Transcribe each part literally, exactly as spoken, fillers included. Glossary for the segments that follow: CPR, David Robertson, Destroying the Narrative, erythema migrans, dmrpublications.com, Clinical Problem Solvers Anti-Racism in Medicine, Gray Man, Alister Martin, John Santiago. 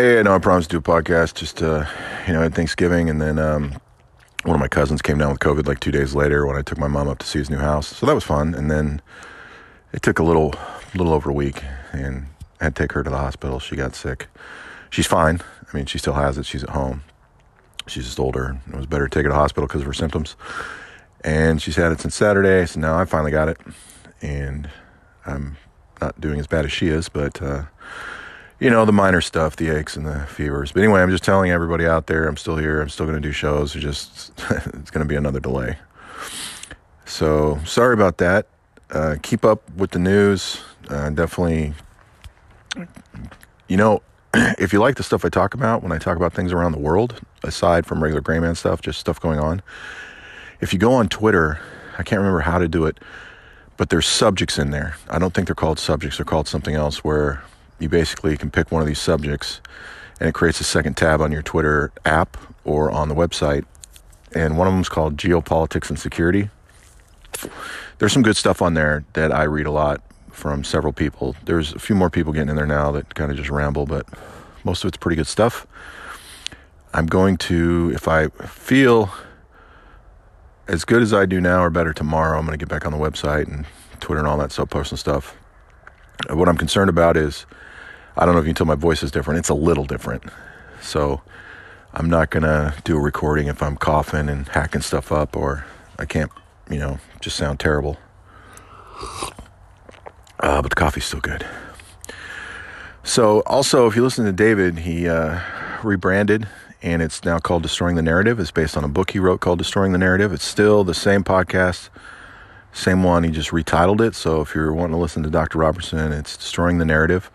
Yeah, no, I promised to do a podcast just, uh, you know, at Thanksgiving. And then um, one of my cousins came down with COVID like two days later when I took my mom up to see his new house. So that was fun. And then it took a little, little over a week, and I had to take her to the hospital. She got sick. She's fine. I mean, she still has it. She's at home. She's just older. It was better to take her to the hospital because of her symptoms. And she's had it since Saturday. So now I finally got it. And I'm not doing as bad as she is, but... Uh, You know, the minor stuff, the aches and the fevers. But anyway, I'm just telling everybody out there, I'm still here. I'm still going to do shows. It's just, it's going to be another delay. So sorry about that. Uh, keep up with the news. Uh, definitely, you know, if you like the stuff I talk about, when I talk about things around the world, aside from regular Gray Man stuff, just stuff going on. If you go on Twitter, I can't remember how to do it, but there's subjects in there. I don't think they're called subjects. They're called something else where... You basically can pick one of these subjects, and it creates a second tab on your Twitter app or on the website. And one of them is called Geopolitics and Security. There's some good stuff on there that I read a lot from several people. There's a few more people getting in there now that kind of just ramble, but most of it's pretty good stuff. I'm going to, if I feel as good as I do now or better tomorrow, I'm going to get back on the website and Twitter and all that stuff, post and stuff. What I'm concerned about is, I don't know if you can tell my voice is different. It's a little different. So I'm not going to do a recording if I'm coughing and hacking stuff up, or I can't, you know, just sound terrible. Uh, but the coffee's still good. So also, if you listen to David, he uh, rebranded, and it's now called Destroying the Narrative. It's based on a book he wrote called Destroying the Narrative. It's still the same podcast. Same one, he just retitled it. So if you're wanting to listen to Doctor Robertson, it's Destroying the Narrative.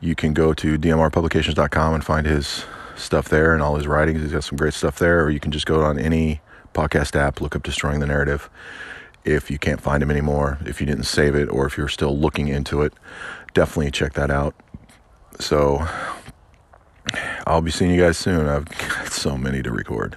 You can go to d m r publications dot com and find his stuff there and all his writings. He's got some great stuff there. Or you can just go on any podcast app, look up Destroying the Narrative. If you can't find him anymore, if you didn't save it, or if you're still looking into it, definitely check that out. So I'll be seeing you guys soon. I've got so many to record.